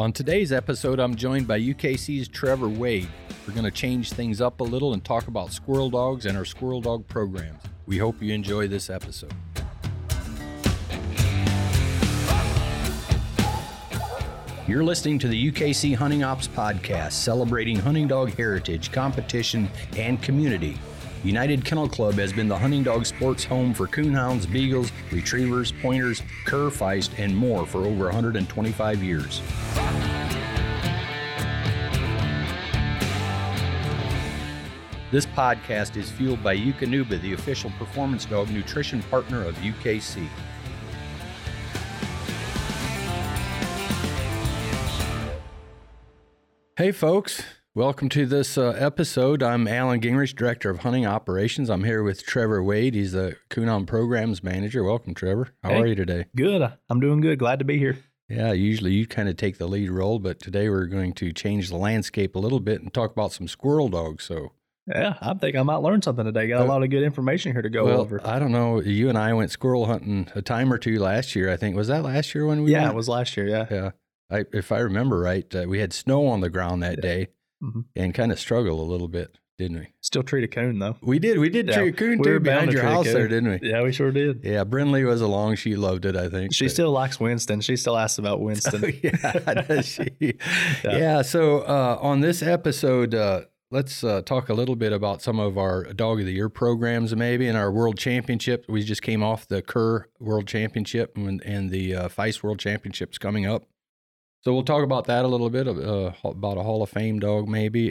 On today's episode, I'm joined by UKC's Trevor Wade. We're going to change things up a little and talk about squirrel dogs and our squirrel dog programs. We hope you enjoy this episode. You're listening to the UKC Hunting Ops Podcast, celebrating hunting dog heritage, competition, and community. United Kennel Club has been the hunting dog sports home for coonhounds, beagles, retrievers, pointers, cur, feist, and more for over 125 years. This podcast is fueled by Eukanuba, the official performance dog nutrition partner of UKC. Hey folks, welcome to this episode. I'm Alan Gingrich, Director of Hunting Operations. I'm here with Trevor Wade. He's the Coonhound Programs Manager. Welcome, Trevor. How are you today? Good. I'm doing good. Glad to be here. Yeah, usually you kind of take the lead role, but today we're going to change the landscape a little bit and talk about some squirrel dogs. So yeah, I think I might learn something today. Got a lot of good information here to go over. I don't know. You and I went squirrel hunting a time or two last year, I think. Was that last year when we went? Yeah, it was last year, yeah. Yeah. If I remember right, we had snow on the ground that day and kind of struggled a little bit, didn't we? Still treat a coon, though. We did treat a coon, too, behind your house there, didn't we? Yeah, we sure did. Yeah, Brindley was along. She loved it, I think. She still likes Winston. She still asks about Winston. Oh, yeah, does she? Yeah, so on this episode, let's talk a little bit about some of our Dog of the Year programs, maybe, and our World Championship. We just came off the Cur World Championship, and the Feist World Championship's coming up. So we'll talk about that a little bit, about a Hall of Fame dog maybe,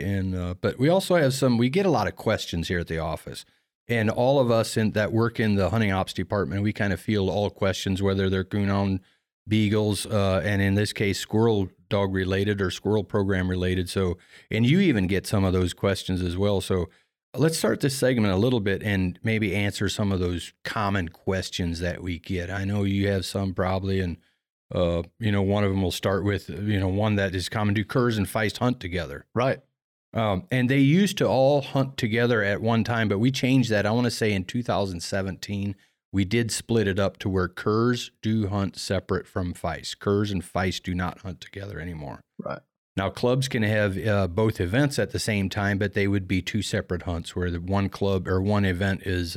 but we also have we get a lot of questions here at the office, and all of us that work in the hunting ops department, we kind of field all questions, whether they're coonhound, beagles, and in this case, squirrel dog related or squirrel program related. So, and you even get some of those questions as well. So let's start this segment a little bit and maybe answer some of those common questions that we get. I know you have some probably, and one of them will start with, one that is common. Do curs and feist hunt together? Right. And they used to all hunt together at one time, but we changed that. I want to say in 2017, we did split it up to where curs do hunt separate from feist. Curs and feist do not hunt together anymore. Right. Now, clubs can have both events at the same time, but they would be two separate hunts where the one club or one event is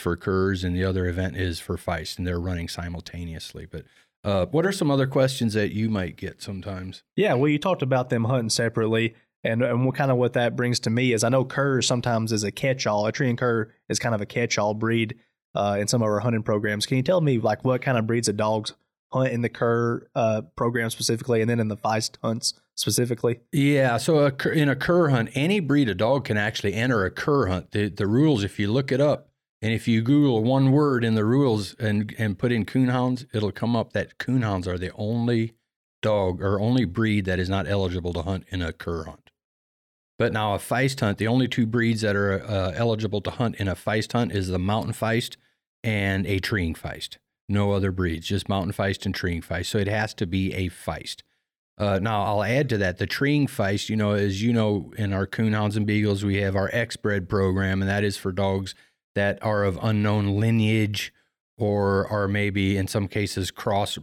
for curs and the other event is for feist, and they're running simultaneously. But what are some other questions that you might get sometimes? Yeah, well, you talked about them hunting separately, and what kind of what that brings to me is I know cur sometimes is a catch-all. A treeing cur is kind of a catch-all breed in some of our hunting programs. Can you tell me like what kind of breeds of dogs hunt in the cur program specifically, and then in the feist hunts specifically? Yeah, so in a cur hunt, any breed of dog can actually enter a cur hunt. The rules, if you look it up, and if you Google one word in the rules and put in coonhounds, it'll come up that coonhounds are the only dog or only breed that is not eligible to hunt in a cur hunt. But now a feist hunt, the only two breeds that are eligible to hunt in a feist hunt is the mountain feist and a treeing feist. No other breeds, just mountain feist and treeing feist. So it has to be a feist. Now, I'll add to that, the treeing feist, as you know, in our coonhounds and beagles, we have our X-bred program, and that is for dogs that are of unknown lineage or are maybe in some cases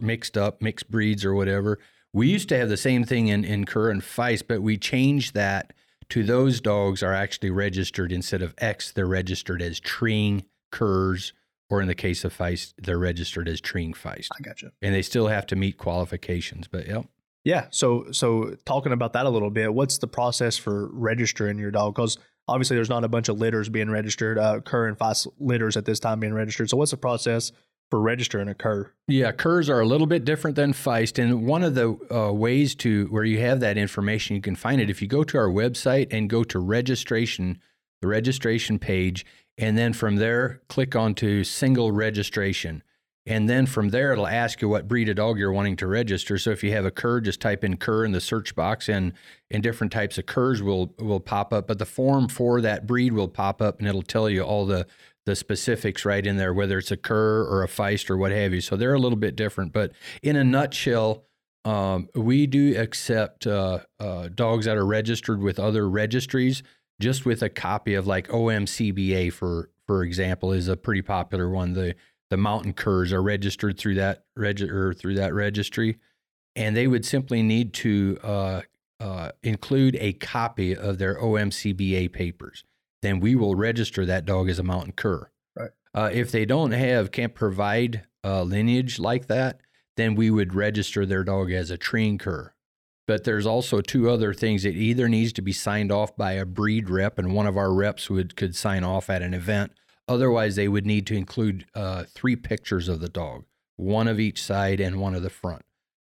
mixed breeds or whatever. We used to have the same thing in cur and feist, but we changed that to those dogs are actually registered instead of X, they're registered as treeing curs, or in the case of feist, they're registered as treeing feist. I gotcha. And they still have to meet qualifications, but yep. Yeah, so talking about that a little bit, what's the process for registering your dog? Because obviously, there's not a bunch of litters being registered, cur and feist litters at this time being registered. So what's the process for registering a cur? Yeah, curs are a little bit different than feist. And one of the ways to where you have that information, you can find it if you go to our website and go to registration, the registration page, and then from there, click onto single registration. And then from there, it'll ask you what breed of dog you're wanting to register. So if you have a cur, just type in cur in the search box, and different types of curs will pop up. But the form for that breed will pop up, and it'll tell you all the specifics right in there, whether it's a cur or a feist or what have you. So they're a little bit different. But in a nutshell, we do accept dogs that are registered with other registries, just with a copy of like OMCBA, for example, is a pretty popular one. The mountain curs are registered through that registry, and they would simply need to include a copy of their OMCBA papers. Then we will register that dog as a mountain cur. Right. If they can't provide lineage like that, then we would register their dog as a treeing cur. But there's also two other things. It either needs to be signed off by a breed rep, and one of our reps could sign off at an event. Otherwise, they would need to include 3 pictures of the dog, one of each side and one of the front.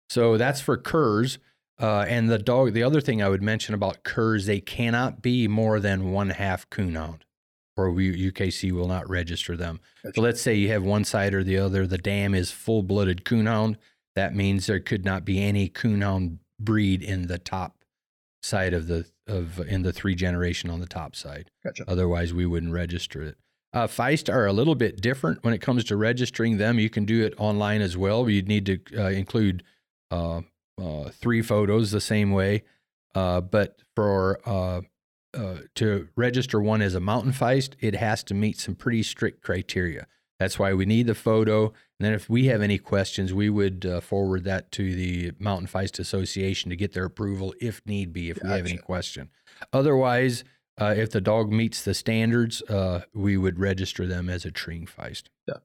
So that's for curs. And the dog, the other thing I would mention about curs, they cannot be more than 1/2 coon hound, or UKC will not register them. Gotcha. So let's say you have one side or the other, the dam is full-blooded coon hound. That means there could not be any coon hound breed in the top side of the 3 generation on the top side. Gotcha. Otherwise, we wouldn't register it. Feist are a little bit different when it comes to registering them. You can do it online as well. You'd need to include 3 photos the same way, but for to register one as a mountain feist, it has to meet some pretty strict criteria. That's why we need the photo. And then if we have any questions, we would forward that to the Mountain Feist Association to get their approval if need be, if we have any question. Otherwise, if the dog meets the standards, we would register them as a treeing feist. Yeah.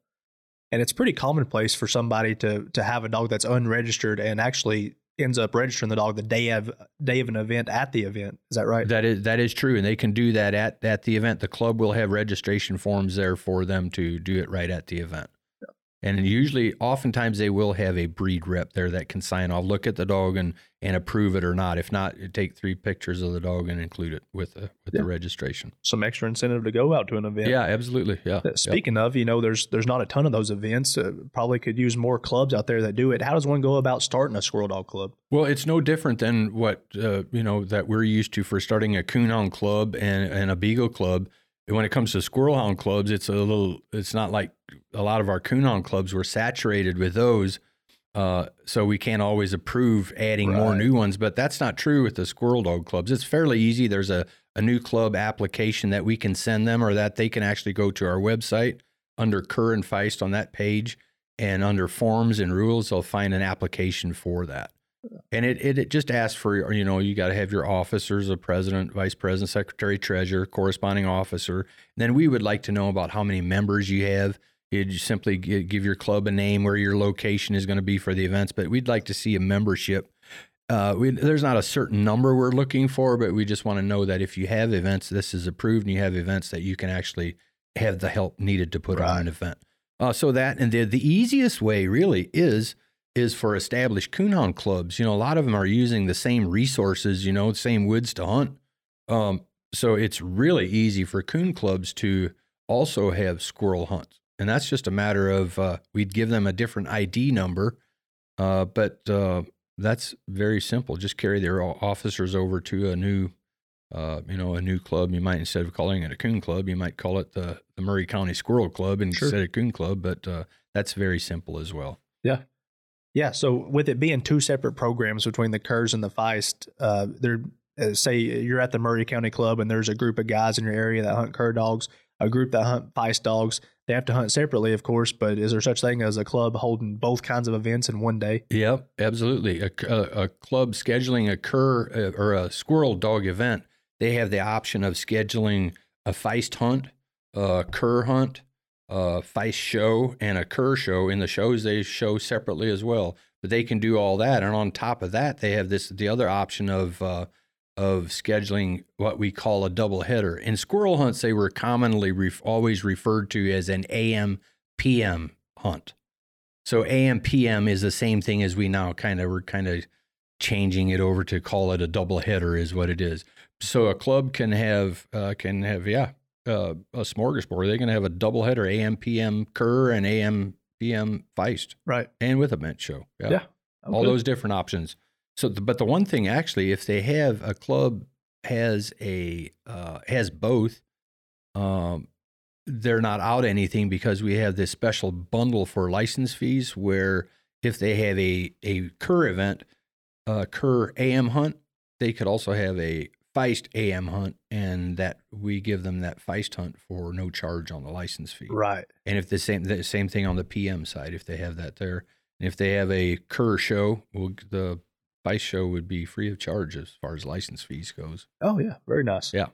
And it's pretty commonplace for somebody to have a dog that's unregistered and actually ends up registering the dog the day of an event at the event. Is that right? That is true. And they can do that at the event. The club will have registration forms there for them to do it right at the event. Yeah. And oftentimes they will have a breed rep there that can sign off, look at the dog and approve it or not. If not, take 3 pictures of the dog and include it with the registration. Some extra incentive to go out to an event. Yeah, absolutely. Yeah. Speaking of, there's not a ton of those events. Probably could use more clubs out there that do it. How does one go about starting a squirrel dog club? Well, it's no different than what that we're used to for starting a coon hound club and a beagle club. And when it comes to squirrel hound clubs, it's not like a lot of our coon hound clubs. We're saturated with those. So we can't always approve adding more new ones, but that's not true with the squirrel dog clubs. It's fairly easy. There's a new club application that we can send them, or that they can actually go to our website under Cur and Feist on that page, and under forms and rules, they'll find an application for that. And it just asks for, you got to have your officers, a president, vice president, secretary, treasurer, corresponding officer. And then we would like to know about how many members you have. You simply give your club a name, where your location is going to be for the events, but we'd like to see a membership. There's not a certain number we're looking for, but we just want to know that if you have events, this is approved, and you have events that you can actually have the help needed to put on an event. So that, and the easiest way really is for established coon hound clubs. A lot of them are using the same resources, same woods to hunt. So it's really easy for coon clubs to also have squirrel hunts. And that's just a matter of we'd give them a different ID number, but that's very simple. Just carry their officers over to a new club. You might, instead of calling it a coon club, you might call it the Murray County Squirrel Club instead of coon club. But that's very simple as well. Yeah. Yeah. So with it being 2 separate programs between the Curs and the Feist, say you're at the Murray County Club and there's a group of guys in your area that hunt Cur dogs, a group that hunt Feist dogs. They have to hunt separately, of course, but is there such thing as a club holding both kinds of events in one day? Yep, absolutely. A club scheduling a cur or a squirrel dog event, they have the option of scheduling a feist hunt, a cur hunt, a feist show, and a cur show. In the shows, they show separately as well, but they can do all that. And on top of that, they have the other option of scheduling what we call a double header. In squirrel hunts, they were commonly always referred to as an AM/PM hunt. So AM/PM is the same thing as we now we're changing it over to call it a double header is what it is. So a club can have a smorgasbord. They're going to have a double header AM/PM cur and AM/PM feist. Right. And with a bench show. Yeah. All those different options. So, but the one thing actually, if they have a club has both, they're not out anything, because we have this special bundle for license fees where if they have a cur event, a cur AM hunt, they could also have a feist AM hunt, and that we give them that feist hunt for no charge on the license fee. Right. And if the same thing on the PM side, if they have that there. And if they have a Cur show, well, the Feist show would be free of charge as far as license fees goes. Oh, yeah. Very nice. Yeah.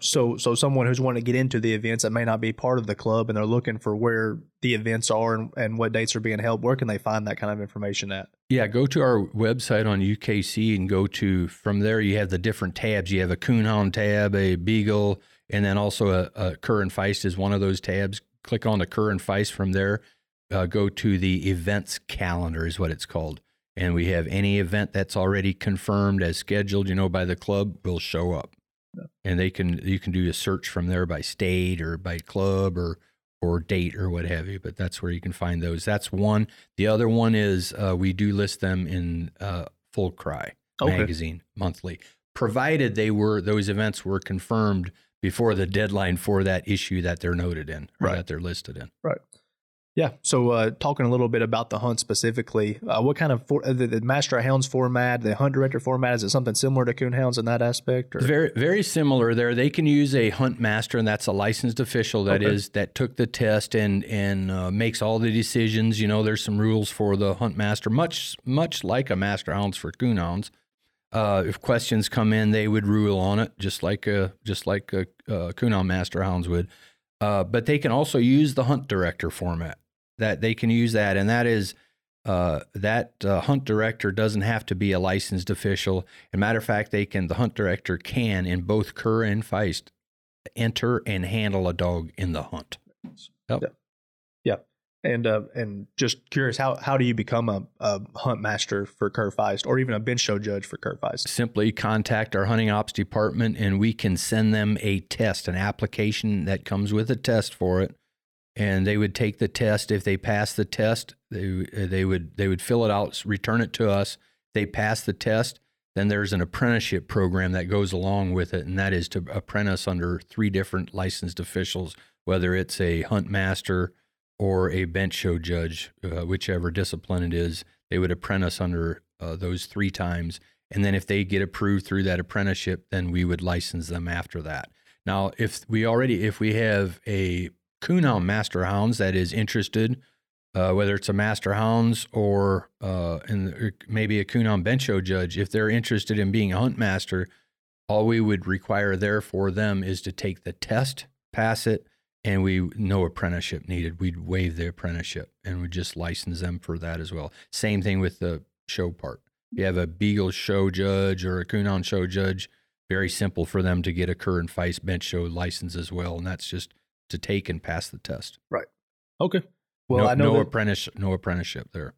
So someone who's wanting to get into the events that may not be part of the club and they're looking for where the events are and what dates are being held, where can they find that kind of information at? Yeah, go to our website on UKC and go to, from there you have the different tabs. You have a Coonhound tab, a Beagle, and then also a Cur and Feist is one of those tabs. Click on the Cur and Feist from there. Go to the events calendar is what it's called. And we have any event that's already confirmed as scheduled, you know, by the club will show up. And they can, you can do a search from there by state or by club or date or what have you, but that's where you can find those. That's one. The other one is we do list them in Full Cry magazine monthly, provided they were, those events were confirmed before the deadline for that issue that they're noted in or that they're listed in. Right. Yeah. So talking a little bit about the hunt specifically, what kind of the Master of Hounds format, the hunt director format, is it something similar to Coonhounds in that aspect? Or? Very, very similar there. They can use a hunt master, and that's a licensed official that is that took the test and makes all the decisions. You know, there's some rules for the hunt master, much like a Master of Hounds for Coonhounds. If questions come in, they would rule on it, just like a Coonhound Master of Hounds would. But they can also use the hunt director format. That they can use that, and that is that hunt director doesn't have to be a licensed official. As a matter of fact, the hunt director can, in both Cur and Feist, enter and handle a dog in the hunt. Yep. Yeah, and just curious, how do you become a hunt master for Cur Feist, or even a bench show judge for Cur Feist? Simply contact our hunting ops department, and we can send them a test, an application that comes with a test for it. And they would take the test. If they passed the test, they would fill it out, return it to us. If they pass the test, then there's an apprenticeship program that goes along with it, and that is to apprentice under three different licensed officials, whether it's a hunt master or a bench show judge, whichever discipline it is. They would apprentice under those three times, and then if they get approved through that apprenticeship, then we would license them after that. Now, if we have a Coonhound Master Hounds that is interested, whether it's a Master Hounds or maybe a Coonhound Bench Show Judge, if they're interested in being a hunt master, all we would require there for them is to take the test, pass it, and no apprenticeship needed. We'd waive the apprenticeship and we'd just license them for that as well. Same thing with the show part. If you have a Beagle Show Judge or a Coonhound Show Judge, very simple for them to get a Cur and Feist Bench Show license as well, and that's just to take and pass the test. Right. Okay. Well, I know no apprenticeship there.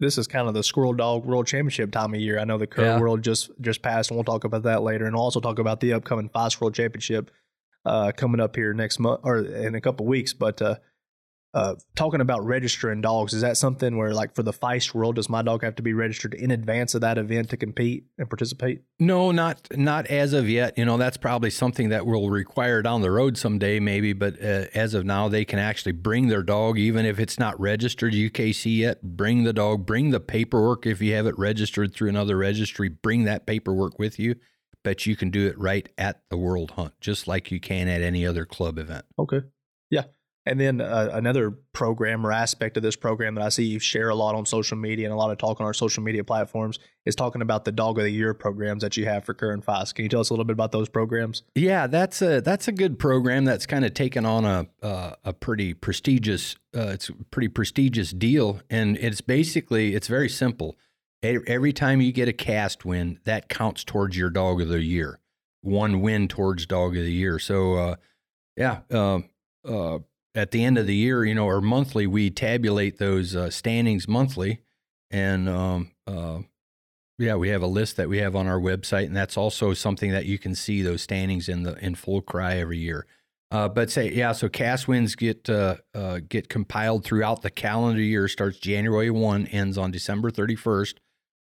This is kind of the Squirrel Dog World Championship time of year. I know the Cur World just passed, and we'll talk about that later. And we'll also talk about the upcoming Feist World Championship coming up here next month or in a couple weeks. But talking about registering dogs, is that something where, like, for the Feist World, does my dog have to be registered in advance of that event to compete and participate? No, not as of yet. You know, that's probably something that we'll require down the road someday, maybe. But as of now, they can actually bring their dog, even if it's not registered UKC yet. Bring the dog, bring the paperwork. If you have it registered through another registry, bring that paperwork with you. But you can do it right at the World Hunt, just like you can at any other club event. Okay. Yeah. And then another program or aspect of this program that I see you share a lot on social media and a lot of talk on our social media platforms is talking about the Dog of the Year programs that you have for Cur and Feist. Can you tell us a little bit about those programs? Yeah, that's a good program that's kind of taken on a pretty prestigious deal, and it's very simple. Every time you get a cast win, that counts towards your Dog of the Year. One win towards Dog of the Year. So at the end of the year, you know, or monthly, we tabulate those standings monthly. And, we have a list that we have on our website. And that's also something that you can see those standings in Full Cry every year. So cast wins get compiled throughout the calendar year, starts January 1, ends on December 31st.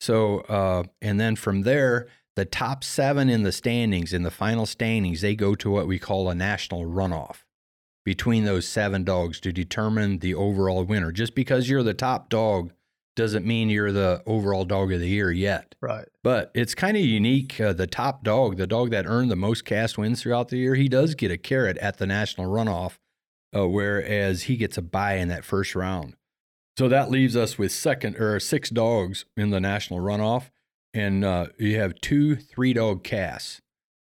So, and then from there, the top seven in the final standings, they go to what we call a national runoff between those seven dogs to determine the overall winner. Just because you're the top dog doesn't mean you're the overall Dog of the Year yet. Right. But it's kind of unique. The top dog, the dog that earned the most cast wins throughout the year, he does get a carrot at the national runoff, whereas he gets a bye in that first round. So that leaves us with six dogs in the national runoff. And you have 2 3-dog casts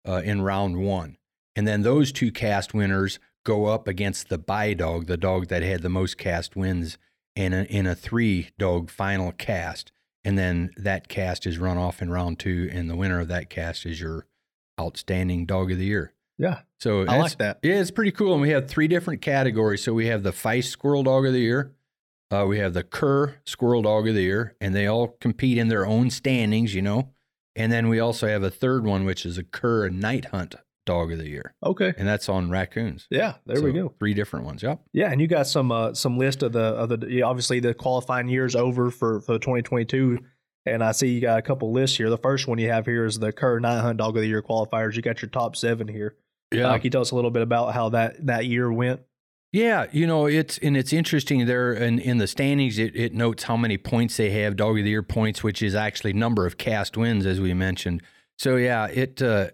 in round one. And then those two cast winners go up against the bye dog, the dog that had the most cast wins, and in a 3-dog final cast. And then that cast is run off in round two, and the winner of that cast is your outstanding dog of the year. Yeah, so I like that. Yeah, it's pretty cool. And we have 3 different categories. So we have the Feist Squirrel Dog of the Year. We have the Cur Squirrel Dog of the Year, and they all compete in their own standings, you know. And then we also have a third one, which is a Cur Night Hunt Dog of the Year. Okay. And that's on raccoons. Yeah, we go. 3 different ones, yep. Yeah, and you got some list of the obviously the qualifying years over for 2022, and I see you got a couple lists here. The first one you have here is the Cur Night Hunt Dog of the Year qualifiers. You got your top 7 here. Yeah. Can you tell us a little bit about how that year went? Yeah, you know, it's interesting there in the standings. It notes how many points they have, Dog of the Year points, which is actually number of cast wins, as we mentioned. So yeah, to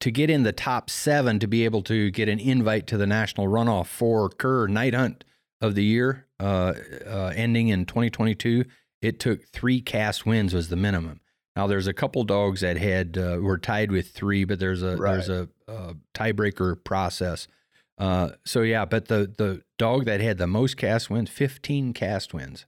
get in the top 7 to be able to get an invite to the national runoff for Cur Night Hunt of the Year, ending in 2022, it took 3 cast wins was the minimum. Now there's a couple dogs that were tied with 3, but there's a tiebreaker process. So yeah, but the dog that had the most cast wins, 15 cast wins.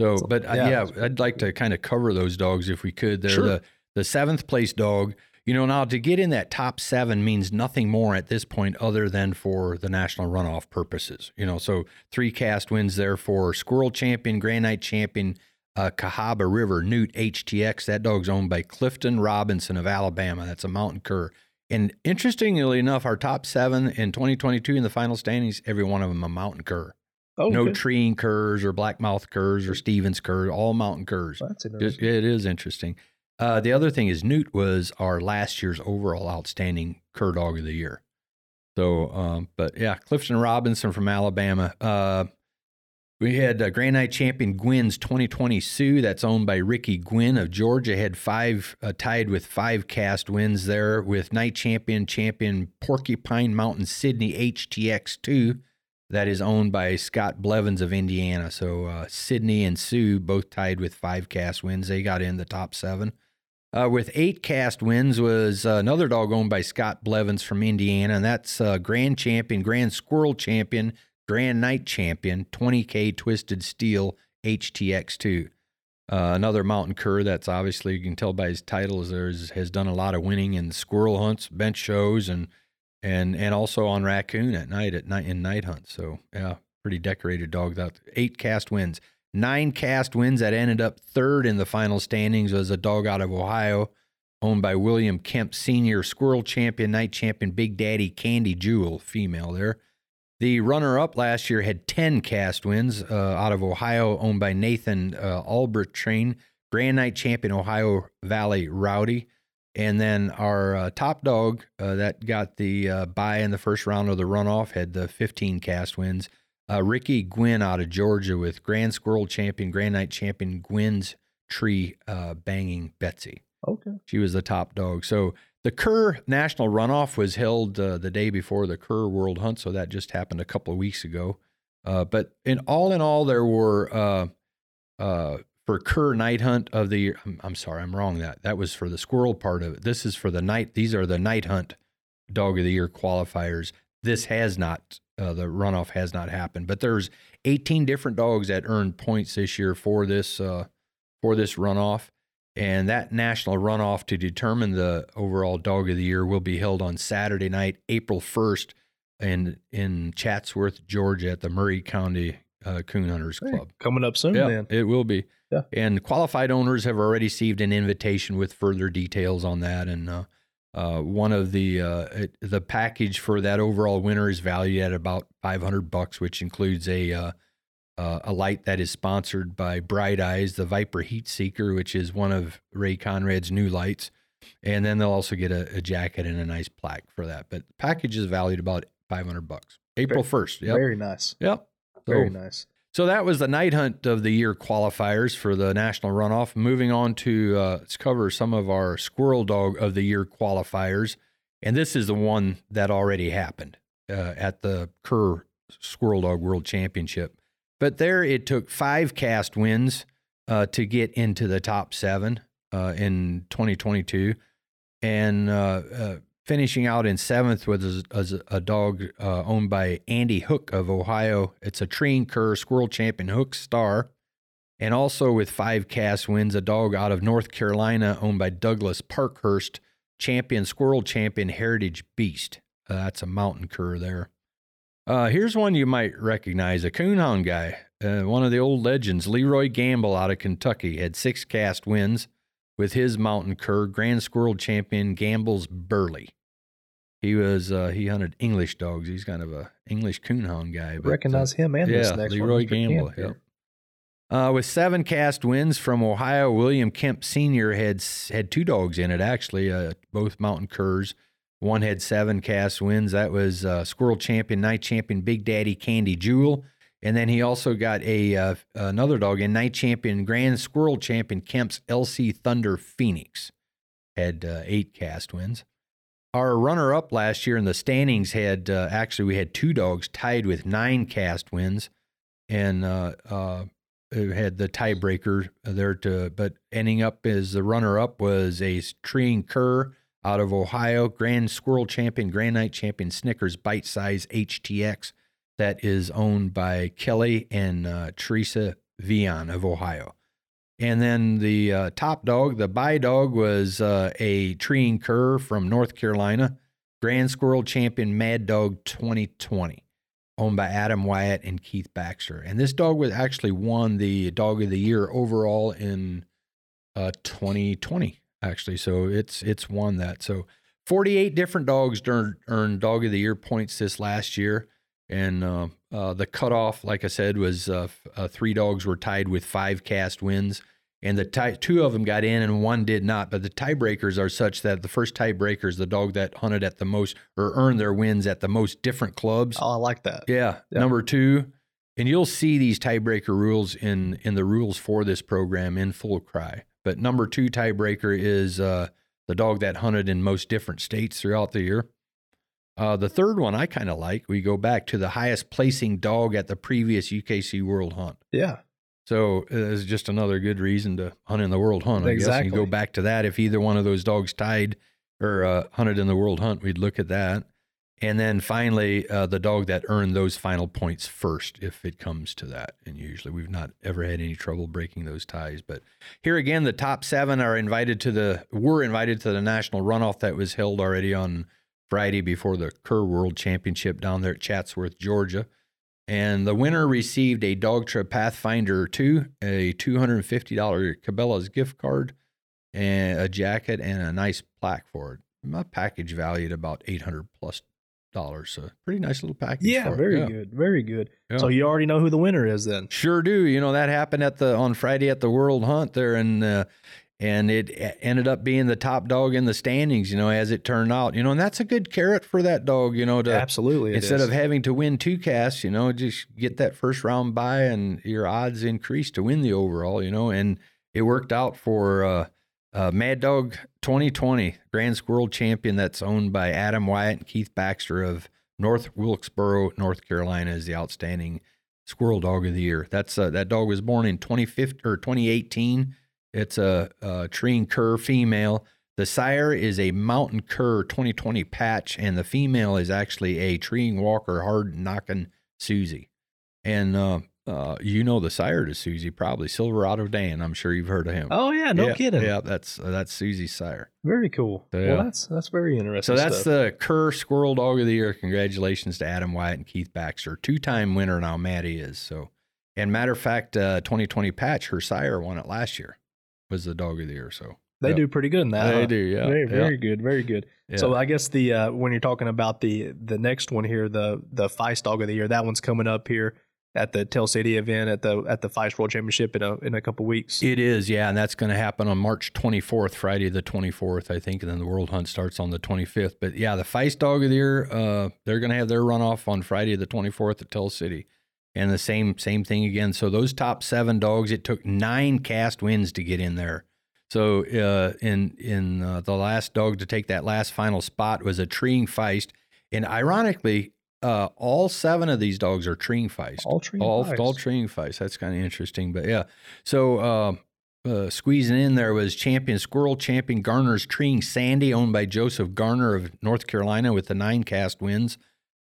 So, but I'd like to kind of cover those dogs if we could. They're sure. The 7th place dog. You know, now to get in that top 7 means nothing more at this point other than for the national runoff purposes. You know, so 3 cast wins there for Squirrel Champion, Grand Night Champion, Cahaba River Newt HTX. That dog's owned by Clifton Robinson of Alabama. That's a mountain cur. And interestingly enough, our top 7 in 2022 in the final standings, every one of them a mountain cur. Oh, no treeing curs or blackmouth curs or Stevens curs, all mountain curs. Well, that's interesting. It is interesting. The other thing is Newt was our last year's overall outstanding cur dog of the year. So, but yeah, Clifton Robinson from Alabama. We had Grand Night Champion Gwynn's 2020 Sue. That's owned by Ricky Gwynn of Georgia. Had 5, tied with 5 cast wins there with Night Champion Porcupine Mountain Sydney HTX2. That is owned by Scott Blevins of Indiana. So Sydney and Sue both tied with 5 cast wins. They got in the top 7. With 8 cast wins was another dog owned by Scott Blevins from Indiana. And that's Grand Champion, Grand Squirrel Champion, Grand Night Champion, 20k Twisted Steel HTX2. Another mountain cur that's obviously, you can tell by his titles, has done a lot of winning in squirrel hunts, bench shows, and also on raccoon at night in night hunts. So yeah, pretty decorated dog. 8 cast wins. 9 cast wins that ended up 3rd in the final standings was a dog out of Ohio owned by William Kemp Sr., Squirrel Champion, Night Champion, Big Daddy Candy Jewel, female there. The runner-up last year had 10 cast wins out of Ohio, owned by Nathan Albertrain, Grand Night Champion, Ohio Valley Rowdy. And then our top dog that got the bye in the first round of the runoff had the 15 cast wins, Ricky Gwynn out of Georgia with Grand Squirrel Champion, Grand Night Champion, Gwynn's Tree Banging Betsy. Okay. She was the top dog. So the Cur National Runoff was held the day before the Cur World Hunt, so that just happened a couple of weeks ago. But in all, there were, for Cur Night Hunt of the Year, I'm sorry, I'm wrong. That was for the squirrel part of it. This is for the night. These are the Night Hunt Dog of the Year qualifiers. This has not, the runoff has not happened. But there's 18 different dogs that earned points this year for this runoff. And that national runoff to determine the overall dog of the year will be held on Saturday night, April 1st, in Chatsworth, Georgia, at the Murray County Coon Hunters Club. Coming up soon, then. It will be. Yeah. And qualified owners have already received an invitation with further details on that. And one of the package for that overall winner is valued at about $500, which includes a light that is sponsored by Bright Eyes, the Viper Heat Seeker, which is one of Ray Conrad's new lights. And then they'll also get a jacket and a nice plaque for that. But the package is valued about $500. April 1st. Yep. Very nice. Yep. Very nice. So that was the Night Hunt of the Year qualifiers for the National Runoff. Moving on to, let's cover some of our Squirrel Dog of the Year qualifiers. And this is the one that already happened at the Cur Squirrel Dog World Championship. But there it took 5 cast wins to get into the top 7 in 2022. And finishing out in 7th was a dog owned by Andy Hook of Ohio. It's a Treeing Cur Squirrel Champion Hook Star. And also with 5 cast wins, a dog out of North Carolina owned by Douglas Parkhurst, Champion Squirrel Champion Heritage Beast. That's a mountain cur there. Here's one you might recognize, a coonhound guy. One of the old legends, Leroy Gamble out of Kentucky, had 6 cast wins with his mountain cur, Grand Squirrel Champion Gamble's Burley. He hunted English dogs. He's kind of a English coonhound guy. But, recognize him and this next Leroy one. Leroy Gamble, yep. With 7 cast wins from Ohio, William Kemp Sr. had 2 dogs in it, actually, both mountain curs. One had 7 cast wins. That was Squirrel Champion, Night Champion, Big Daddy Candy Jewel. And then he also got another dog, a Night Champion, Grand Squirrel Champion, Kemp's LC Thunder Phoenix. Had 8 cast wins. Our runner-up last year in the standings had, actually we had 2 dogs tied with 9 cast wins. And... had the tiebreaker there but ending up as the runner-up was a Treeing Cur out of Ohio, Grand Squirrel Champion, Grand Night Champion, Snickers Bite Size HTX that is owned by Kelly and Teresa Vian of Ohio. And then the top dog, the bye dog, was a Treeing Cur from North Carolina, Grand Squirrel Champion, Mad Dog 2020. Owned by Adam Wyatt and Keith Baxter. And this dog was actually won the Dog of the Year overall in 2020, actually. So it's won that. So 48 different dogs earned Dog of the Year points this last year. And the cutoff, like I said, was 3 dogs were tied with 5 cast wins. And 2 of them got in and 1 did not. But the tiebreakers are such that the first tiebreaker is the dog that hunted at the most or earned their wins at the most different clubs. Oh, I like that. Yeah. Number 2. And you'll see these tiebreaker rules in the rules for this program in Full Cry. But number 2 tiebreaker is the dog that hunted in most different states throughout the year. The third one I kind of like. We go back to the highest placing dog at the previous UKC World Hunt. Yeah. So it's just another good reason to hunt in the World Hunt, I guess. And go back to that. If either one of those dogs tied or hunted in the World Hunt, we'd look at that. And then finally, the dog that earned those final points first, if it comes to that. And usually we've not ever had any trouble breaking those ties. But here again, the top 7 were invited to the national runoff that was held already on Friday before the Cur World Championship down there at Chatsworth, Georgia. And the winner received a Dogtra Pathfinder 2, a $250 Cabela's gift card, and a jacket, and a nice plaque for it. My package valued about $800+. So pretty nice little package. Very good. Yeah. So you already know who the winner is then. Sure do. You know, that happened on Friday at the World Hunt there, and it ended up being the top dog in the standings, you know, as it turned out, you know, and that's a good carrot for that dog, you know, to absolutely instead of having to win 2 casts, you know, just get that first round bye and your odds increase to win the overall, you know, and it worked out for Mad Dog 2020 Grand Squirrel Champion that's owned by Adam Wyatt and Keith Baxter of North Wilkesboro, North Carolina is the outstanding Squirrel Dog of the Year. That's that dog was born in 2018. It's a Treeing Cur female. The sire is a Mountain Cur 2020 patch, and the female is actually a Treeing Walker hard-knocking Susie. And you know the sire to Susie probably, Silverado Dan. I'm sure you've heard of him. Oh, yeah, no kidding. Yeah, that's Susie's sire. Very cool. So, well, that's very interesting. So that's the Cur Squirrel Dog of the Year. Congratulations to Adam Wyatt and Keith Baxter. 2-time winner now, Matt is. So. And matter of fact, 2020 patch, her sire won it last year. Was the Dog of the Year, so they do pretty good in that. They do, yeah. Very good. Yeah. So I guess the when you're talking about the next one here, the Feist Dog of the Year, that one's coming up here at the Tell City event at the Feist World Championship in a couple weeks. It is, yeah, and that's going to happen on March 24th, Friday the 24th, I think, and then the World Hunt starts on the 25th. But yeah, the Feist Dog of the Year, they're going to have their runoff on Friday the 24th at Tell City, and the same thing again. So those top 7 dogs, it took 9 cast wins to get in there. So the last dog to take that last final spot was a Treeing Feist. And ironically, All seven of these dogs are treeing feist. All treeing feist. That's kind of interesting, but yeah. So squeezing in there was Champion Squirrel, Champion Garner's Treeing Sandy, owned by Joseph Garner of North Carolina with the 9 cast wins.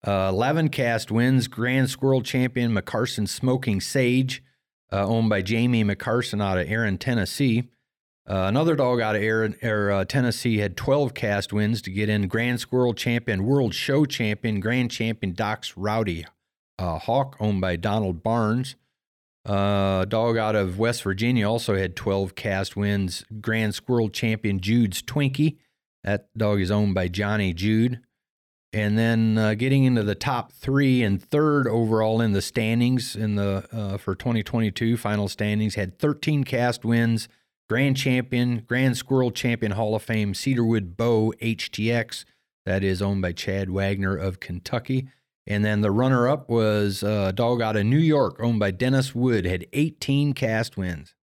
11 cast wins, Grand Squirrel Champion McCarson Smoking Sage, owned by Jamie McCarson out of Erin, Tennessee. Another dog out of Erin, Tennessee had 12 cast wins to get in. Grand Squirrel Champion, World Show Champion, Grand Champion Doc's Rowdy Hawk, owned by Donald Barnes. Dog out of West Virginia also had 12 cast wins. Grand Squirrel Champion, Jude's Twinkie. That dog is owned by Johnny Jude. And then getting into the top three and third overall in the standings in the for 2022 final standings had 13 cast wins. Grand Champion, Grand Squirrel Champion Hall of Fame, Cedarwood Bow HTX, that is owned by Chad Wagner of Kentucky. And then the runner-up was a dog out of New York, owned by Dennis Wood, had 18 cast wins.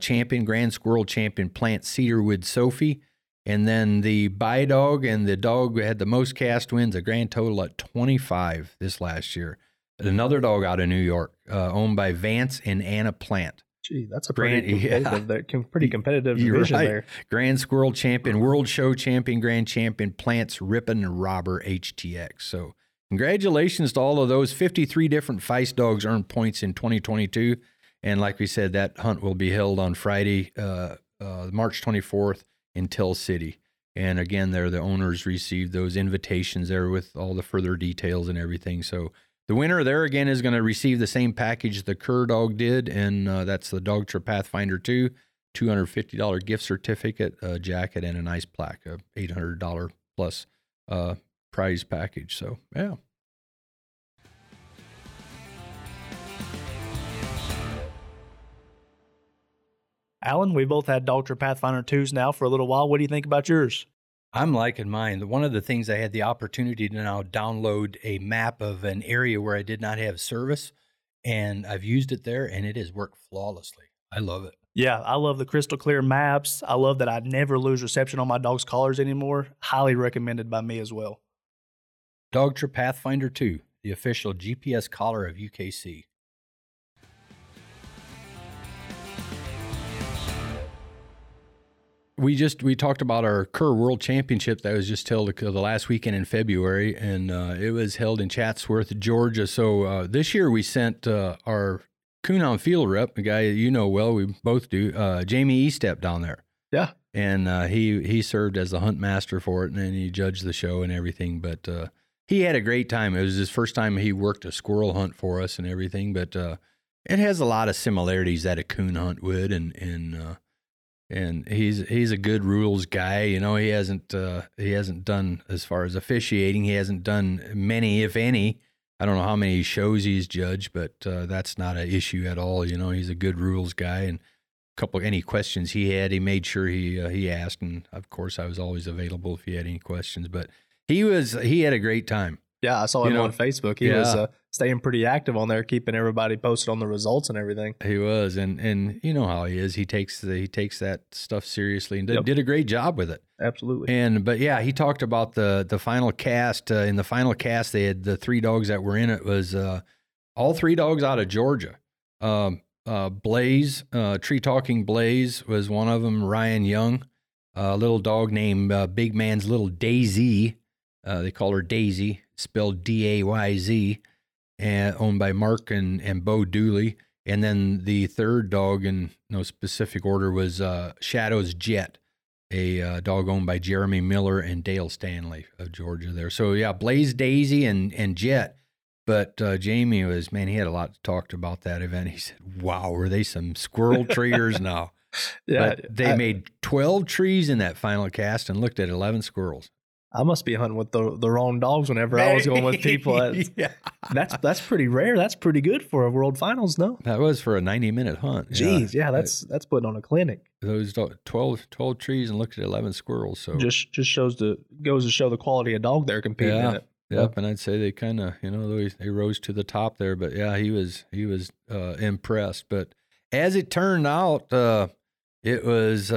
Champion, Grand Squirrel Champion Plant Cedarwood Sophie. And then the buy dog and the dog had the most cast wins, a grand total at 25 this last year. Another dog out of New York, owned by Vance and Anna Plant. Gee, that's a pretty competitive division right there. Grand Squirrel Champion, World Show Champion, Grand Champion, Plants, Rippin' and Robber HTX. So congratulations to all of those. 53 different Feist dogs earned points in 2022. And like we said, that hunt will be held on Friday, March 24th in Tell City. And again, there the owners received those invitations there with all the further details and everything. So the winner there, again, is going to receive the same package the Cur dog did, and that's the Dogtra Pathfinder 2, $250 gift certificate, a jacket, and a nice plaque, a $800 plus prize package. So, yeah. Alan, we both had Dogtra Pathfinder 2s now for a little while. What do you think about yours? I'm liking mine. One of the things I had the opportunity to now download a map of an area where I did not have service, and I've used it there, and it has worked flawlessly. I love it. Yeah, I love the crystal clear maps. I love that I never lose reception on my dog's collars anymore. Highly recommended by me as well. Dogtra Pathfinder 2, the official GPS collar of UKC. We talked about our Cur World Championship that was just held the last weekend in February, and it was held in Chatsworth, Georgia. So this year we sent our Coon field rep, a guy you know well, we both do, Jamie EStep down there. Yeah. And he served as the hunt master for it, and then he judged the show and everything. But he had a great time. It was his first time he worked a squirrel hunt for us and everything. But it has a lot of similarities that a coon hunt would, and he's a good rules guy, you know. He hasn't done, as far as officiating, he hasn't done many, if any. I don't know how many shows he's judged, but that's not an issue at all, you know. He's a good rules guy, and any questions he had, he made sure he asked, and of course I was always available if he had any questions. But he had a great time. Yeah, I saw him on Facebook. He was staying pretty active on there, keeping everybody posted on the results and everything. He was, and you know how he is. He takes that stuff seriously and did a great job with it. Absolutely. But yeah, he talked about the final cast. In the final cast, they had the three dogs that were in it. Was all three dogs out of Georgia. Blaze, Tree Talking Blaze was one of them. Ryan Young, a little dog named Big Man's Little Daisy. They call her Daisy, spelled D-A-Y-Z, and owned by Mark and Bo Dooley. And then the third dog, in no specific order, was Shadow's Jet, a dog owned by Jeremy Miller and Dale Stanley of Georgia there. So, yeah, Blaze, Daisy, and Jet. But Jamie he had a lot talked about that event. He said, wow, were they some squirrel treers now? Yeah, but they made 12 trees in that final cast and looked at 11 squirrels. I must be hunting with the wrong dogs whenever I was going with people. Yeah. That's pretty rare. That's pretty good for a World Finals, no? That was for a 90-minute hunt. Jeez, yeah, that's putting on a clinic. Those 12 trees and looked at 11 squirrels. So just goes to show the quality of dog they're competing in it. Yep, and I'd say they kind of, you know, they rose to the top there. But yeah, he was impressed. But as it turned out, it was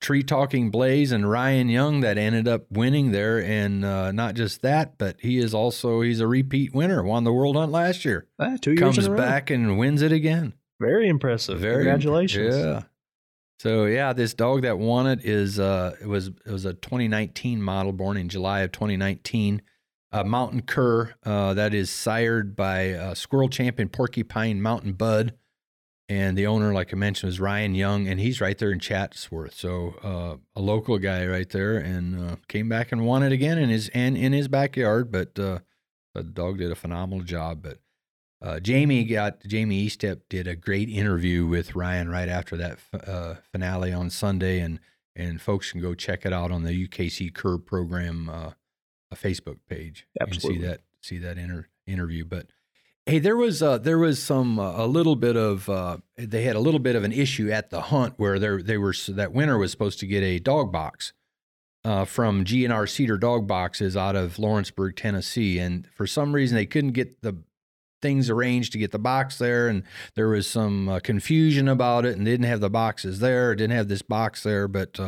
Tree Talking Blaze and Ryan Young that ended up winning there. And not just that, but he is also, he's a repeat winner, won the World Hunt last year. 2 years Comes back and wins it again. Very impressive. Congratulations. Yeah. So yeah, this dog that won it is, it was a 2019 model born in July of 2019. Mountain Cur, that is sired by squirrel champion Porcupine Mountain Bud. And the owner, like I mentioned, is Ryan Young, and he's right there in Chatsworth. So a local guy right there, and came back and won it again in his backyard. But the dog did a phenomenal job. But Jamie EStep did a great interview with Ryan right after that finale on Sunday, and folks can go check it out on the UKC Cur program Facebook page. Absolutely, you can see that interview, but. Hey, there was some a little bit of they had a little bit of an issue at the hunt where that winner was supposed to get a dog box from GNR Cedar Dog Boxes out of Lawrenceburg, Tennessee, and for some reason they couldn't get the things arranged to get the box there, and there was some confusion about it, and they didn't have the boxes there, didn't have this box there, but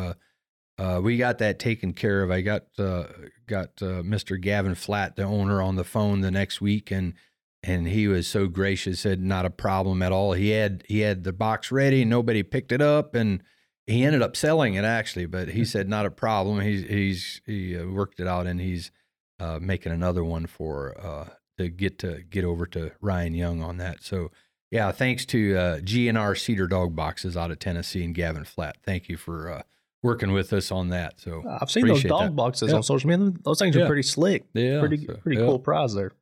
we got that taken care of. I got Mr. Gavin Flatt, the owner, on the phone the next week, and he was so gracious, said not a problem at all. He had the box ready, nobody picked it up, and he ended up selling it actually. But he said not a problem. He worked it out, and he's making another one for to get over to Ryan Young on that. So yeah, thanks to GNR Cedar Dog Boxes out of Tennessee and Gavin Flatt. Thank you for working with us on that. So I've seen those dog boxes on social media. Those things are pretty slick. Yeah, pretty cool prize there.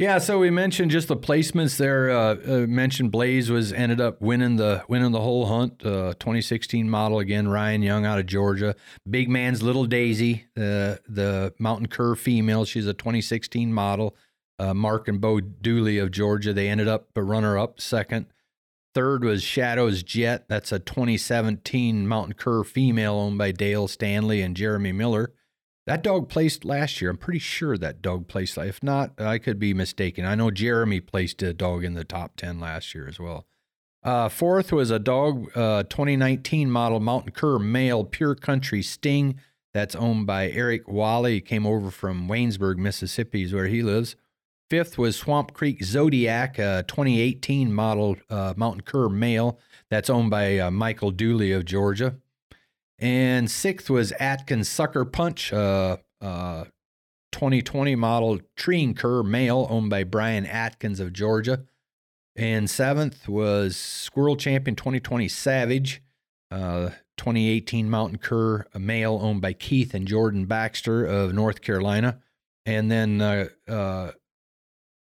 Yeah, so we mentioned just the placements there. Mentioned Blaze ended up winning the whole hunt. 2016 model again, Ryan Young out of Georgia. Big Man's Little Daisy, the Mountain Cur female. She's a 2016 model. Mark and Bo Dooley of Georgia. They ended up a runner-up second. Third was Shadow's Jet. That's a 2017 Mountain Cur female owned by Dale Stanley and Jeremy Miller. That dog placed last year. I'm pretty sure that dog placed. If not, I could be mistaken. I know Jeremy placed a dog in the top 10 last year as well. Fourth was a dog, 2019 model Mountain Cur male, Pure Country Sting. That's owned by Eric Wally. He came over from Waynesburg, Mississippi, is where he lives. Fifth was Swamp Creek Zodiac, 2018 model Mountain Cur male. That's owned by Michael Dooley of Georgia. And sixth was Atkins Sucker Punch, 2020 model Treeing Cur male owned by Brian Atkins of Georgia. And seventh was Squirrel Champion 2020 Savage, 2018 Mountain Cur male owned by Keith and Jordan Baxter of North Carolina. And then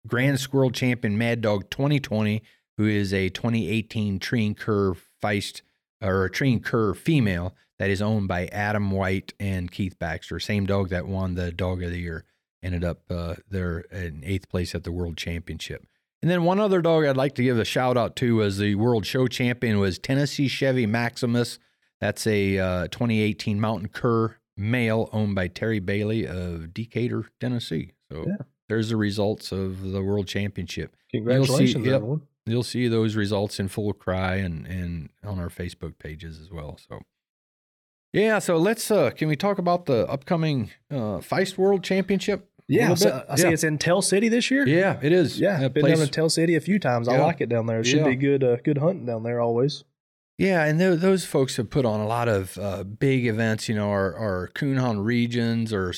Grand Squirrel Champion Mad Dog 2020, who is a 2018 Treeing Cur Feist or Treeing Cur female. That is owned by Adam Wyatt and Keith Baxter. Same dog that won the Dog of the Year. Ended up there in 8th place at the World Championship. And then one other dog I'd like to give a shout out to was the World Show Champion was Tennessee Chevy Maximus. That's a 2018 Mountain Cur male owned by Terry Bailey of Decatur, Tennessee. So there's the results of the World Championship. Congratulations, everyone. You'll see those results in Full Cry and on our Facebook pages as well. So. Yeah, so let's. Can we talk about the upcoming Feist World Championship? Yeah, so I see it's in Tell City this year. Yeah, it is. Yeah, I've been down to Tell City a few times. I like it down there. It should be good hunting down there always. Yeah, and those folks have put on a lot of big events. You know, our Coon Hunt regions or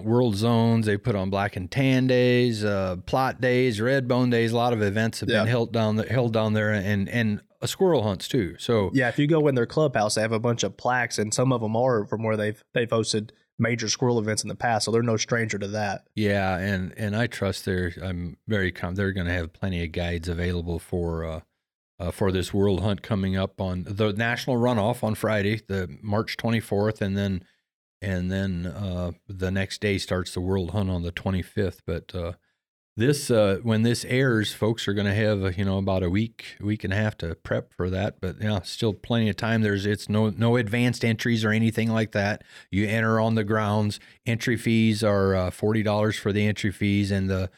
world zones. They put on Black and Tan days, Plot days, Red Bone days. A lot of events have been held down there, and squirrel hunts too. So yeah, if you go in their clubhouse, they have a bunch of plaques, and some of them are from where they've hosted major squirrel events in the past. So they're no stranger to that. Yeah, and I trust they're going to have plenty of guides available for this world hunt coming up on the national runoff on Friday, the March 24th, and then the next day starts the world hunt on the 25th. But This when this airs, folks are going to have about a week and a half to prep for that. But still plenty of time. It's no advanced entries or anything like that. You enter on the grounds. Entry fees are $40 for the entry fees, and the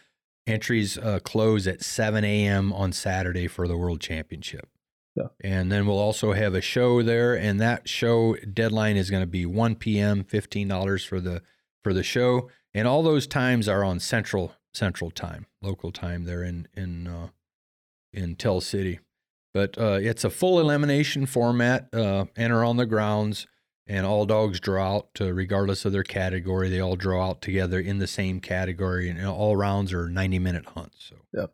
entries close at 7 a.m. on Saturday for the World Championship. So. And then we'll also have a show there, and that show deadline is going to be 1 p.m., $15 for the show. And all those times are on Central Time, local time there in Tell City. But it's a full elimination format, enter on the grounds, and all dogs draw out regardless of their category. They all draw out together in the same category, and all rounds are 90-minute hunts. So. Yep.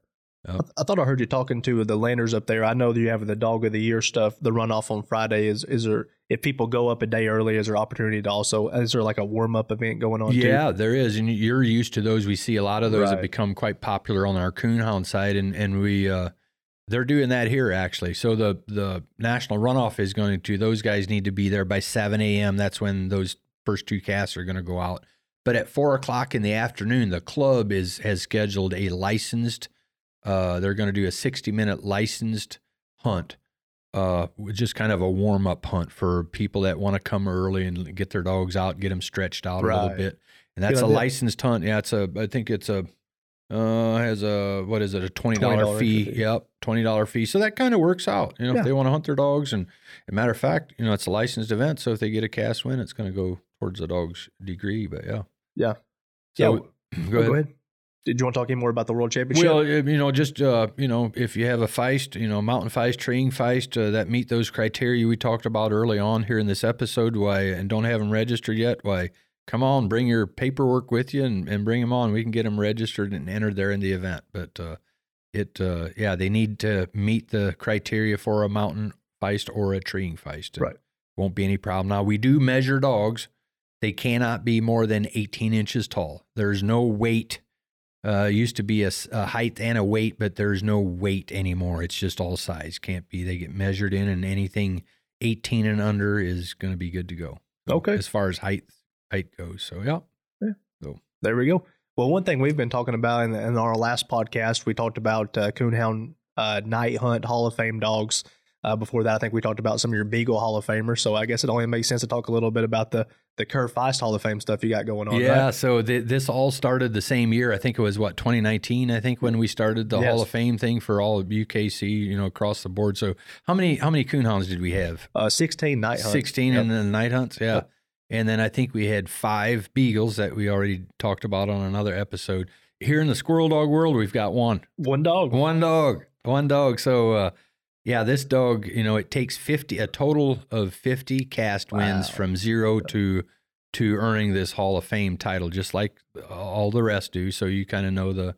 I thought I heard you talking to the Landers up there. I know that you have the Dog of the Year stuff. The runoff on Friday is there. If people go up a day early, is there opportunity to also? Is there like a warm up event going on? Yeah, too? There is, and you're used to those. We see a lot of those have become quite popular on our coonhound side, and we they're doing that here actually. So the national runoff is going to. Those guys need to be there by 7 a.m. That's when those first two casts are going to go out. But at 4 o'clock in the afternoon, the club has scheduled a licensed. They're going to do a 60-minute licensed hunt, just kind of a warm-up hunt for people that want to come early and get their dogs out, get them stretched out a little bit. And that's a licensed hunt. Yeah, I think it has a $20 fee. Yep, $20 fee. So that kind of works out. If they want to hunt their dogs, and as a matter of fact, it's a licensed event. So if they get a cast win, it's going to go towards the dog's degree. But yeah. So yeah. Go ahead. Did you want to talk any more about the World Championship? Well, if you have a Feist, Mountain Feist, Treeing Feist, that meet those criteria we talked about early on here in this episode, and don't have them registered yet, come on, bring your paperwork with you and bring them on. We can get them registered and entered there in the event. But they need to meet the criteria for a Mountain Feist or a Treeing Feist. Right. Won't be any problem. Now, we do measure dogs. They cannot be more than 18 inches tall. There's no weight. Used to be a height and a weight, but there's no weight anymore. It's just all size. Can't be. They get measured in, and anything 18 and under is going to be good to go. Okay. As far as height goes. So, yeah. So there we go. Well, one thing we've been talking about in our last podcast, we talked about Coonhound Night Hunt Hall of Fame dogs. Before that, I think we talked about some of your Beagle Hall of Famers. So I guess it only makes sense to talk a little bit about the Cur Feist Hall of Fame stuff you got going on. Yeah, right? So this all started the same year. I think it was, 2019, I think, when we started the Hall of Fame thing for all of UKC, across the board. So how many coonhounds did we have? 16 night hunts. 16 and then night hunts, yeah. Yep. And then I think we had 5 Beagles that we already talked about on another episode. Here in the squirrel dog world, we've got one. One dog. So... this dog, it takes a total of 50 cast wins from zero to earning this Hall of Fame title, just like all the rest do. So you kind of know the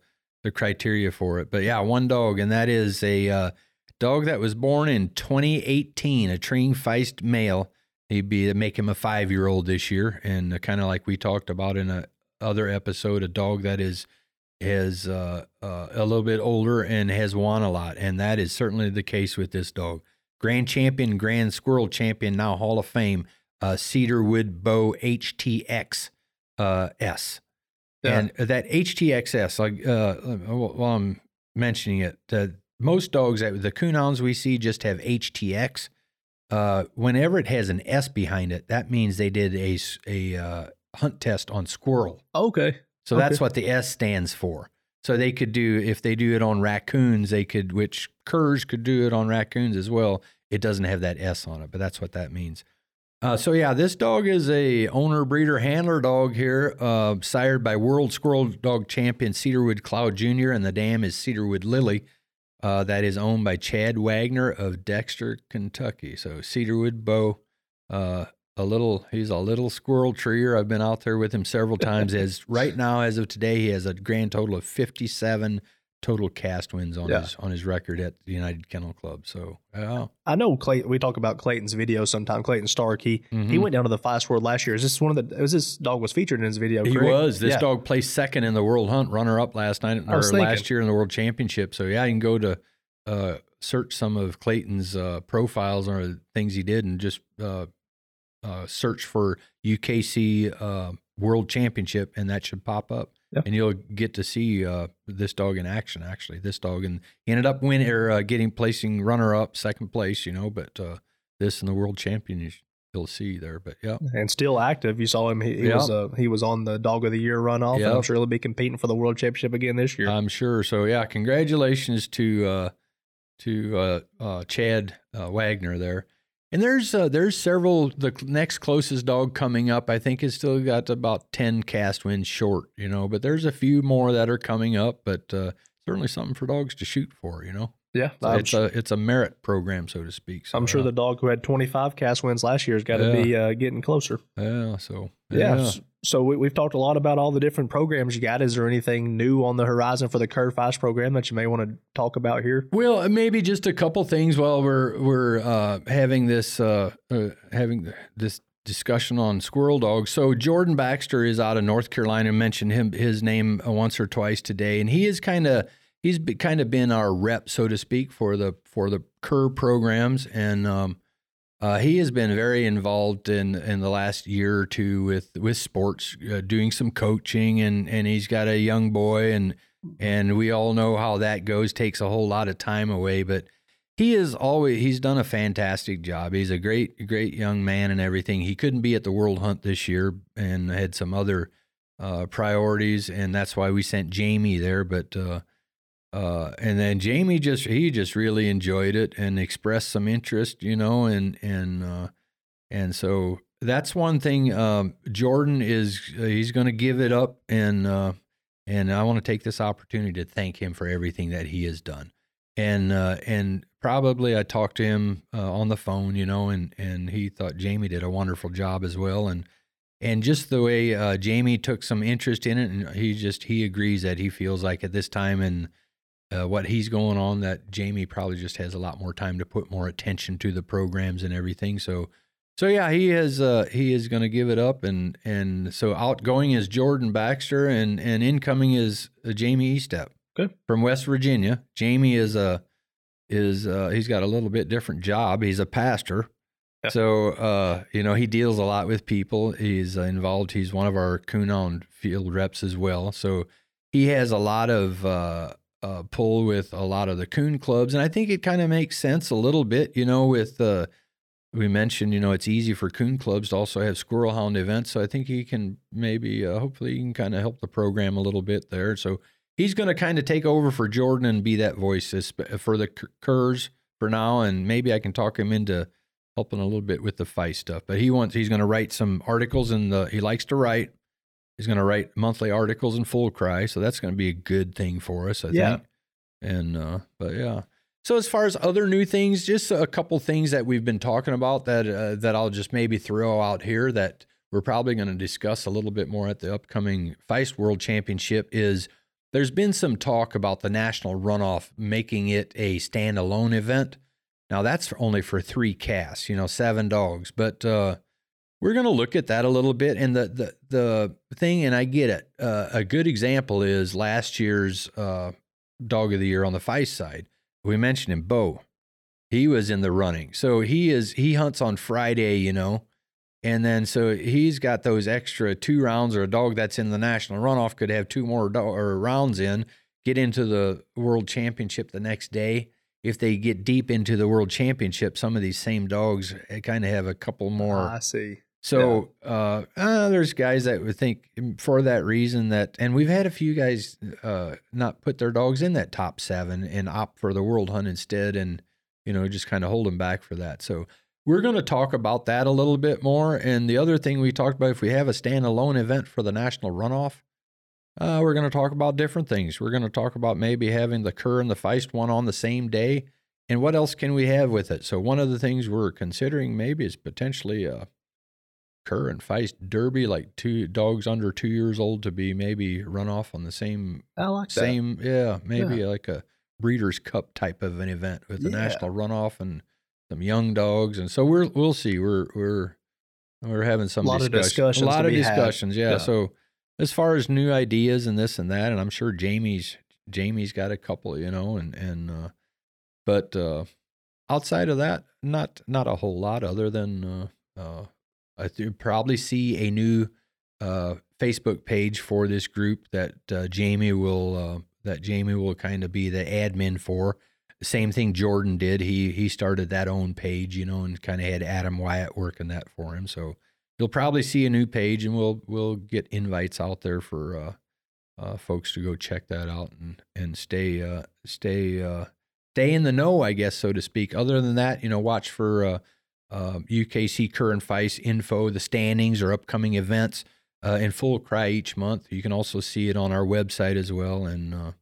criteria for it. But one dog, and that is a dog that was born in 2018, a Treeing Feist male. He'd make him a 5-year-old this year, and kind of like we talked about in another episode, a dog that is a little bit older and has won a lot, and that is certainly the case with this dog. Grand Champion, Grand Squirrel Champion, now Hall of Fame, Cedarwood Bow HTX S, and that HTXS. While I'm mentioning it, most dogs the coonhounds we see just have HTX. Whenever it has an S behind it, that means they did a hunt test on squirrel. Okay. So that's what the S stands for. So they could do, if they do it on raccoons, which curs could do it on raccoons as well. It doesn't have that S on it, but that's what that means. This dog is a owner, breeder, handler dog here, sired by World Squirrel Dog Champion Cedarwood Cloud Jr., and the dam is Cedarwood Lily. That is owned by Chad Wagner of Dexter, Kentucky. So Cedarwood Bow, he's a little squirrel treer. I've been out there with him several times. Right now, as of today, he has a grand total of 57 total cast wins on his record at the United Kennel Club. So I know Clayton. We talk about Clayton's video sometime. Clayton Stark. He went down to the Feist World last year. Is this this dog was featured in his video? Correct? He was. This dog placed second in the World Hunt runner up last year in the World Championship. So you can go to search some of Clayton's profiles or things he did and just. Search for UKC World Championship, and that should pop up, and you'll get to see this dog in action. Actually, this dog, and he ended up winning or placing runner up, second place. But this and the World Champion you'll see there. But and still active. You saw him. He was on the Dog of the Year runoff. Yep. I'm sure he'll be competing for the World Championship again this year. I'm sure. So congratulations to to Chad Wagner there. And there's several, the next closest dog coming up, I think, has still got about 10 cast wins short, you know, but there's a few more that are coming up, but certainly something for dogs to shoot for, you know. Yeah. So it's a merit program, so to speak. So, I'm sure the dog who had 25 cast wins last year has got to be getting closer. Yeah, so. Yeah. So we've talked a lot about all the different programs you got. Is there anything new on the horizon for the Cur Feist program that you may want to talk about here? Well, maybe just a couple things while we're having this discussion on squirrel dogs. So Jordan Baxter is out of North Carolina. Mentioned his name once or twice today, and he is kind of been our rep, so to speak, for the Cur programs, and he has been very involved in the last year or two with sports, doing some coaching, and he's got a young boy, and we all know how that goes. Takes a whole lot of time away, but he's done a fantastic job. He's a great young man and everything. He couldn't be at the World Hunt this year and had some other priorities, and that's why we sent Jamie there, but. And then Jamie just really enjoyed it and expressed some interest, you know, and so that's one thing. Jordan he's going to give it up, and I want to take this opportunity to thank him for everything that he has done. And probably I talked to him on the phone, you know, and he thought Jamie did a wonderful job as well, and just the way Jamie took some interest in it, and he agrees that he feels like at this time and. What he's going on, that Jamie probably just has a lot more time to put more attention to the programs and everything. So yeah, he is going to give it up, and so outgoing is Jordan Baxter, and incoming is Jamie EStep. Okay. From West Virginia. Jamie is he's got a little bit different job. He's a pastor, yeah. So you know, he deals a lot with people. He's involved. He's one of our Kuhn field reps as well. So he has a lot of. Pull with a lot of the coon clubs, and I think it kind of makes sense a little bit, you know, with we mentioned, you know, it's easy for coon clubs to also have squirrel hound events, so I think he can maybe hopefully he can kind of help the program a little bit there. So he's going to kind of take over for Jordan and be that voice for the Curs for now, and maybe I can talk him into helping a little bit with the Feist stuff, but he's going to write some articles, and he likes to write. He's going to write monthly articles in Full Cry, so that's going to be a good thing for us, I think. And but yeah. So as far as other new things, just a couple things that we've been talking about that I'll just maybe throw out here that we're probably going to discuss a little bit more at the upcoming Feist World Championship is there's been some talk about the national runoff making it a standalone event. Now that's only for 3 casts, you know, 7 dogs, but we're going to look at that a little bit, and the thing, and I get it. A good example is last year's Dog of the Year on the Feist side. We mentioned him, Bo. He was in the running, so he hunts on Friday, you know, and then so he's got those extra 2 rounds, or a dog that's in the national runoff could have 2 more rounds in, get into the World Championship the next day. If they get deep into the World Championship, some of these same dogs kind of have a couple more. I see. So there's guys that would think for that reason that, and we've had a few guys not put their dogs in that top 7 and opt for the World Hunt instead, and, you know, just kind of hold them back for that. So we're going to talk about that a little bit more. And the other thing we talked about, if we have a standalone event for the national runoff, we're going to talk about different things. We're going to talk about maybe having the Cur and the Feist one on the same day, and what else can we have with it. So one of the things we're considering maybe is potentially a Cur and Feist Derby, like 2 dogs under 2 years old to be maybe run off on the same. I like that. Like a Breeders' Cup type of an event with the national runoff and some young dogs. And so we'll see. We're having some discussions. A lot of discussions. Yeah. So as far as new ideas and this and that, and I'm sure Jamie's got a couple, you know, but outside of that, not a whole lot other than I probably see a new Facebook page for this group that Jamie will kind of be the admin for. Same thing Jordan did. He started that own page, you know, and kind of had Adam Wyatt working that for him. So you'll probably see a new page, and we'll get invites out there for folks to go check that out and stay stay in the know, I guess, so to speak. Other than that, you know, watch for UKC Cur and Feist info, the standings or upcoming events in Full Cry each month. You can also see it on our website as well. And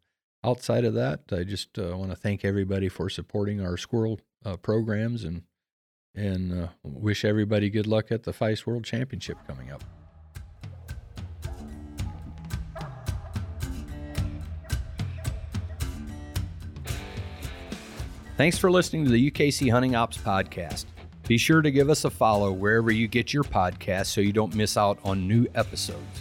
outside of that, I just want to thank everybody for supporting our squirrel programs, and wish everybody good luck at the Feist World Championship coming up. Thanks for listening to the UKC Hunting Ops Podcast. Be sure to give us a follow wherever you get your podcasts so you don't miss out on new episodes.